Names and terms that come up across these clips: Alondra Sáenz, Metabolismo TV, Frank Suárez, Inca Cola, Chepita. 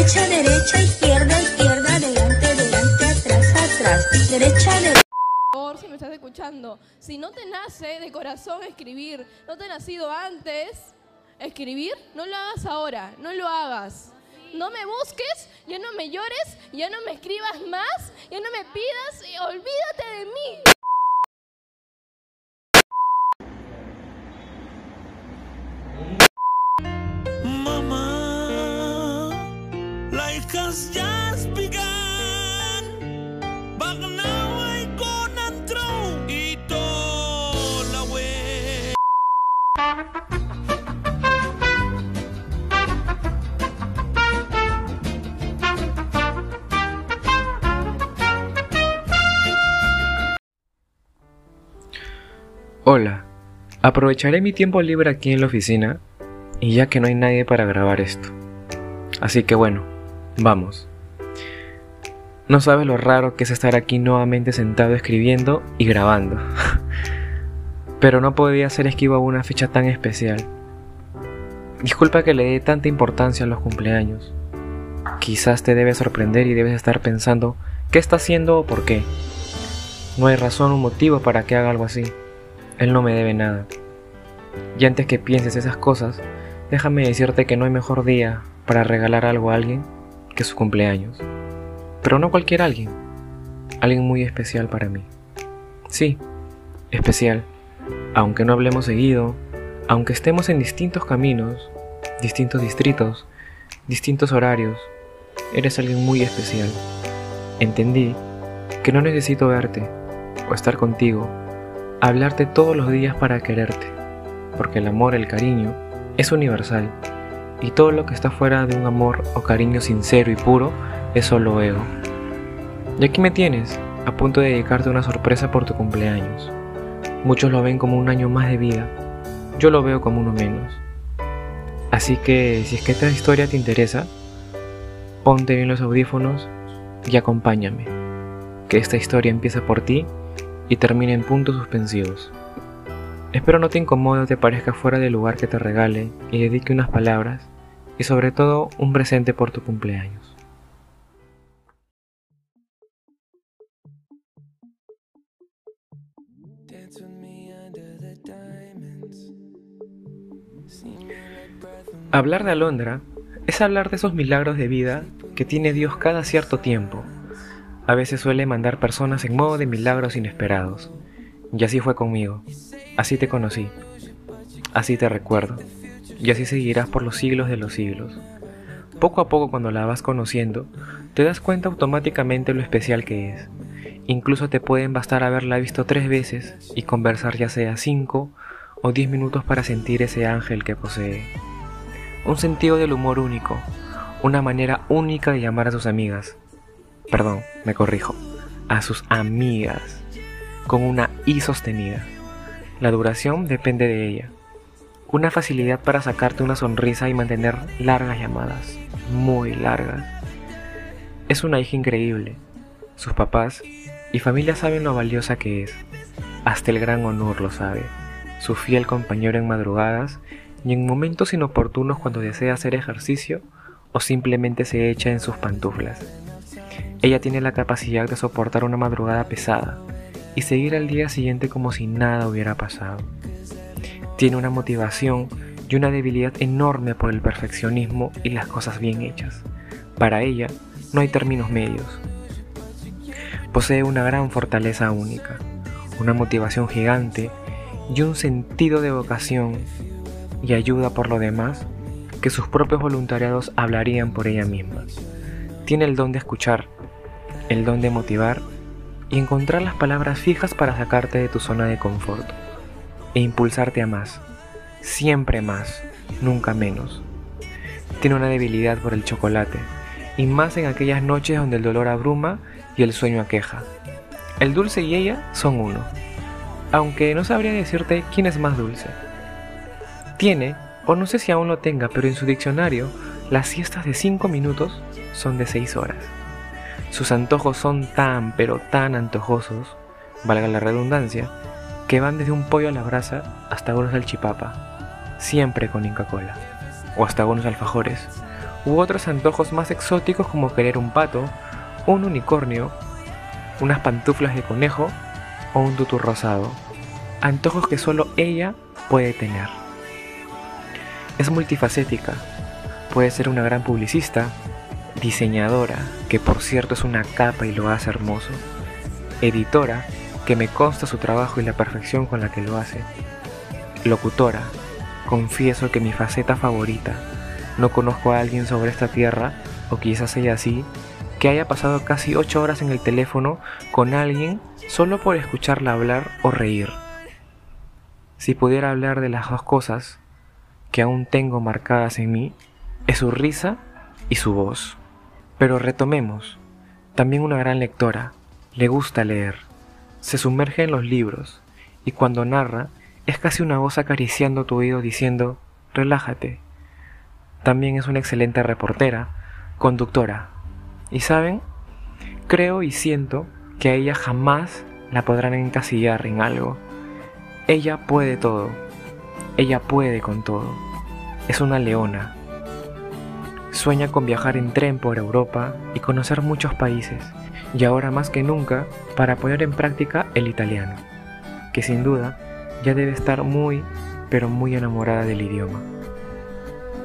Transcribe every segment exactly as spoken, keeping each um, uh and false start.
Derecha, derecha, izquierda, izquierda, adelante, adelante, atrás, atrás. Derecha, derecha. Por favor, si me estás escuchando, si no te nace de corazón escribir, no te ha nacido antes escribir, no lo hagas ahora, no lo hagas. No me busques, ya no me llores, ya no me escribas más, ya no me pidas y olvídate de mí. Mama, life has just begun, but now I gonna throw it all away. Hola, aprovecharé mi tiempo libre aquí en la oficina. Y ya que no hay nadie para grabar esto. Así que bueno, vamos. No sabes lo raro que es estar aquí nuevamente sentado escribiendo y grabando. Pero no podía ser esquivo a una fecha tan especial. Disculpa que le dé tanta importancia a los cumpleaños. Quizás te debe sorprender y debes estar pensando ¿qué está haciendo o por qué? No hay razón o motivo para que haga algo así. Él no me debe nada. Y antes que pienses esas cosas, déjame decirte que no hay mejor día para regalar algo a alguien que su cumpleaños. Pero no cualquier alguien, alguien muy especial para mí. Sí, especial, aunque no hablemos seguido, aunque estemos en distintos caminos, distintos distritos, distintos horarios, eres alguien muy especial. Entendí que no necesito verte o estar contigo, hablarte todos los días para quererte, porque el amor, el cariño, es universal, y todo lo que está fuera de un amor o cariño sincero y puro es solo ego. Y aquí me tienes, a punto de dedicarte una sorpresa por tu cumpleaños. Muchos lo ven como un año más de vida, yo lo veo como uno menos. Así que, si es que esta historia te interesa, ponte bien los audífonos y acompáñame, que esta historia empieza por ti y termina en puntos suspensivos. Espero no te incomode o te parezca fuera del lugar que te regale y dedique unas palabras y sobre todo un presente por tu cumpleaños. Hablar de Alondra es hablar de esos milagros de vida que tiene Dios cada cierto tiempo. A veces suele mandar personas en modo de milagros inesperados. Y así fue conmigo, así te conocí, así te recuerdo, y así seguirás por los siglos de los siglos. Poco a poco cuando la vas conociendo, te das cuenta automáticamente lo especial que es. Incluso te pueden bastar haberla visto tres veces y conversar ya sea cinco o diez minutos para sentir ese ángel que posee. Un sentido del humor único, una manera única de llamar a sus amigas, perdón, me corrijo, a sus amigas. Con una I sostenida. La duración depende de ella. Una facilidad para sacarte una sonrisa y mantener largas llamadas, muy largas. Es una hija increíble. Sus papás y familia saben lo valiosa que es. Hasta el gran honor lo sabe. Su fiel compañero en madrugadas y en momentos inoportunos cuando desea hacer ejercicio o simplemente se echa en sus pantuflas. Ella tiene la capacidad de soportar una madrugada pesada y seguir al día siguiente como si nada hubiera pasado. Tiene una motivación y una debilidad enorme por el perfeccionismo y las cosas bien hechas. Para ella no hay términos medios. Posee una gran fortaleza única, una motivación gigante y un sentido de vocación y ayuda por lo demás que sus propios voluntariados hablarían por ella misma. Tiene el don de escuchar, el don de motivar y encontrar las palabras fijas para sacarte de tu zona de confort e impulsarte a más, siempre más, nunca menos. Tiene una debilidad por el chocolate y más en aquellas noches donde el dolor abruma y el sueño aqueja. El dulce y ella son uno, aunque no sabría decirte quién es más dulce. Tiene, o no sé si aún lo tenga, pero en su diccionario las siestas de cinco minutos son de seis horas. Sus antojos son tan, pero tan antojosos, valga la redundancia, que van desde un pollo a la brasa hasta unos salchipapa, siempre con Inca Cola, o hasta unos alfajores, u otros antojos más exóticos como querer un pato, un unicornio, unas pantuflas de conejo o un tutú rosado, antojos que solo ella puede tener. Es multifacética, puede ser una gran publicista, diseñadora, que por cierto es una capa y lo hace hermoso, editora, que me consta su trabajo y la perfección con la que lo hace, locutora, confieso que mi faceta favorita, no conozco a alguien sobre esta tierra, o quizás sea así, que haya pasado casi ocho horas en el teléfono con alguien solo por escucharla hablar o reír. Si pudiera hablar de las dos cosas que aún tengo marcadas en mí, es su risa y su voz. Pero retomemos, también una gran lectora, le gusta leer, se sumerge en los libros, y cuando narra, es casi una voz acariciando tu oído diciendo, relájate. También es una excelente reportera, conductora. ¿Y saben? Creo y siento que a ella jamás la podrán encasillar en algo. Ella puede todo. Ella puede con todo. Es una leona. Sueña con viajar en tren por Europa y conocer muchos países, y ahora más que nunca para poner en práctica el italiano, que sin duda ya debe estar muy, pero muy enamorada del idioma.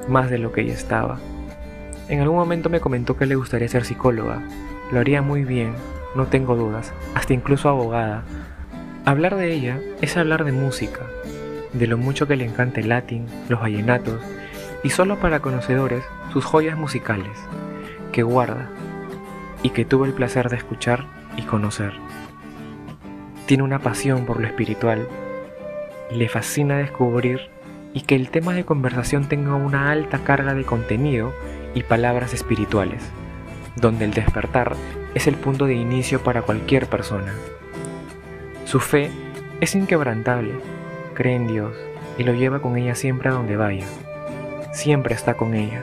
Más de lo que ella estaba. En algún momento me comentó que le gustaría ser psicóloga. Lo haría muy bien, no tengo dudas, hasta incluso abogada. Hablar de ella es hablar de música, de lo mucho que le encanta el latín, los vallenatos, y solo para conocedores, sus joyas musicales, que guarda, y que tuve el placer de escuchar y conocer. Tiene una pasión por lo espiritual, le fascina descubrir y que el tema de conversación tenga una alta carga de contenido y palabras espirituales, donde el despertar es el punto de inicio para cualquier persona. Su fe es inquebrantable, cree en Dios y lo lleva con ella siempre a donde vaya. Siempre está con ella,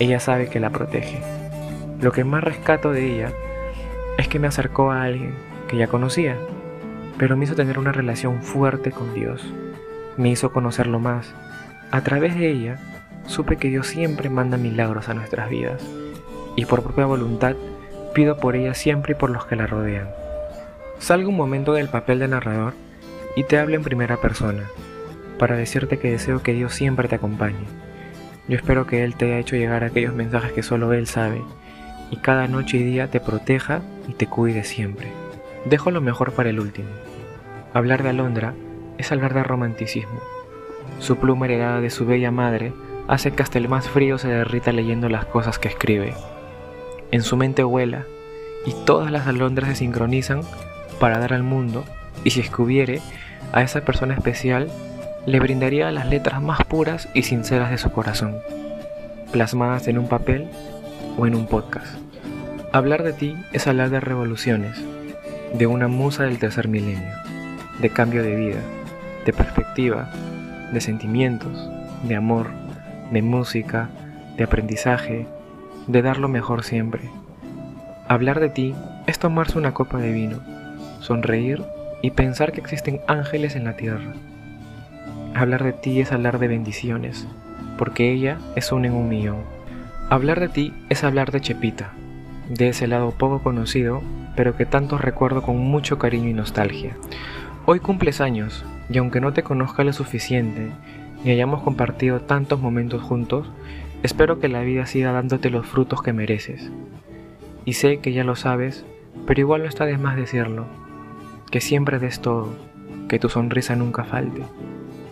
ella sabe que la protege. Lo que más rescato de ella es que me acercó a alguien que ya conocía, pero me hizo tener una relación fuerte con Dios. Me hizo conocerlo más. A través de ella, supe que Dios siempre manda milagros a nuestras vidas. Y por propia voluntad, pido por ella siempre y por los que la rodean. Salgo un momento del papel de narrador y te hablo en primera persona, para decirte que deseo que Dios siempre te acompañe. Yo espero que Él te haya hecho llegar aquellos mensajes que solo Él sabe, y cada noche y día te proteja y te cuide siempre. Dejo lo mejor para el último. Hablar de Alondra es hablar de romanticismo. Su pluma heredada de su bella madre hace que hasta el más frío se derrita leyendo las cosas que escribe. En su mente vuela, y todas las alondras se sincronizan para dar al mundo, y si es que hubiere, a esa persona especial le brindaría las letras más puras y sinceras de su corazón, plasmadas en un papel o en un podcast. Hablar de ti es hablar de revoluciones, de una musa del tercer milenio, de cambio de vida, de perspectiva, de sentimientos, de amor, de música, de aprendizaje, de dar lo mejor siempre. Hablar de ti es tomarse una copa de vino, sonreír y pensar que existen ángeles en la tierra. Hablar de ti es hablar de bendiciones, porque ella es una en un millón. Hablar de ti es hablar de Chepita, de ese lado poco conocido, pero que tanto recuerdo con mucho cariño y nostalgia. Hoy cumples años, y aunque no te conozca lo suficiente, y hayamos compartido tantos momentos juntos, espero que la vida siga dándote los frutos que mereces. Y sé que ya lo sabes, pero igual no está de más decirlo. Que siempre des todo, que tu sonrisa nunca falte,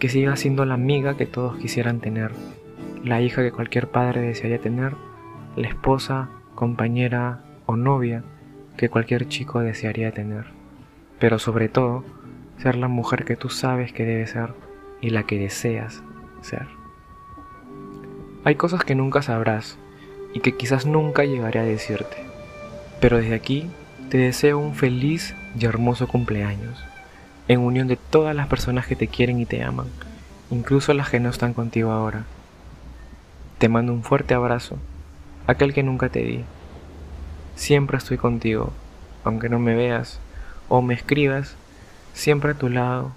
que sigas siendo la amiga que todos quisieran tener, la hija que cualquier padre desearía tener, la esposa, compañera o novia que cualquier chico desearía tener. Pero sobre todo, ser la mujer que tú sabes que debes ser, y la que deseas ser. Hay cosas que nunca sabrás y que quizás nunca llegaré a decirte, pero desde aquí te deseo un feliz y hermoso cumpleaños, en unión de todas las personas que te quieren y te aman, incluso las que no están contigo ahora. Te mando un fuerte abrazo, aquel que nunca te di. Siempre estoy contigo, aunque no me veas o me escribas, siempre a tu lado,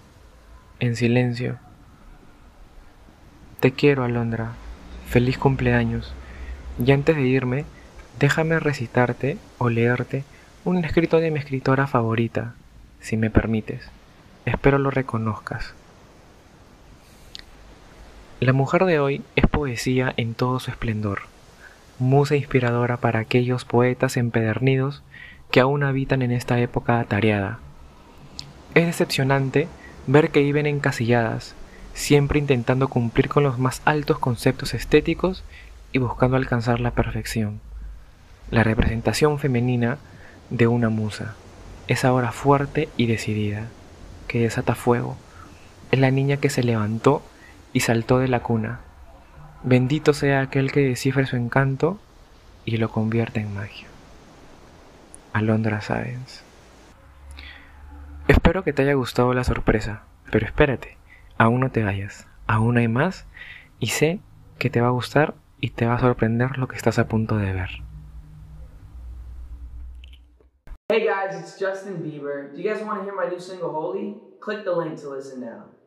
en silencio. Te quiero, Alondra. Feliz cumpleaños. Y antes de irme, déjame recitarte o leerte un escrito de mi escritora favorita, si me permites. Espero lo reconozcas. La mujer de hoy es poesía en todo su esplendor, musa inspiradora para aquellos poetas empedernidos que aún habitan en esta época atareada. Es decepcionante ver que viven encasilladas, siempre intentando cumplir con los más altos conceptos estéticos y buscando alcanzar la perfección. La representación femenina de una musa es ahora fuerte y decidida, que desata fuego. Es la niña que se levantó y saltó de la cuna. Bendito sea aquel que descifre su encanto y lo convierta en magia. Alondra Sáenz. Espero que te haya gustado la sorpresa, pero espérate, aún no te vayas, aún hay más y sé que te va a gustar y te va a sorprender lo que estás a punto de ver. Hey guys, it's Justin Bieber. Do you guys want to hear my new single, Holy? Click the link to listen now.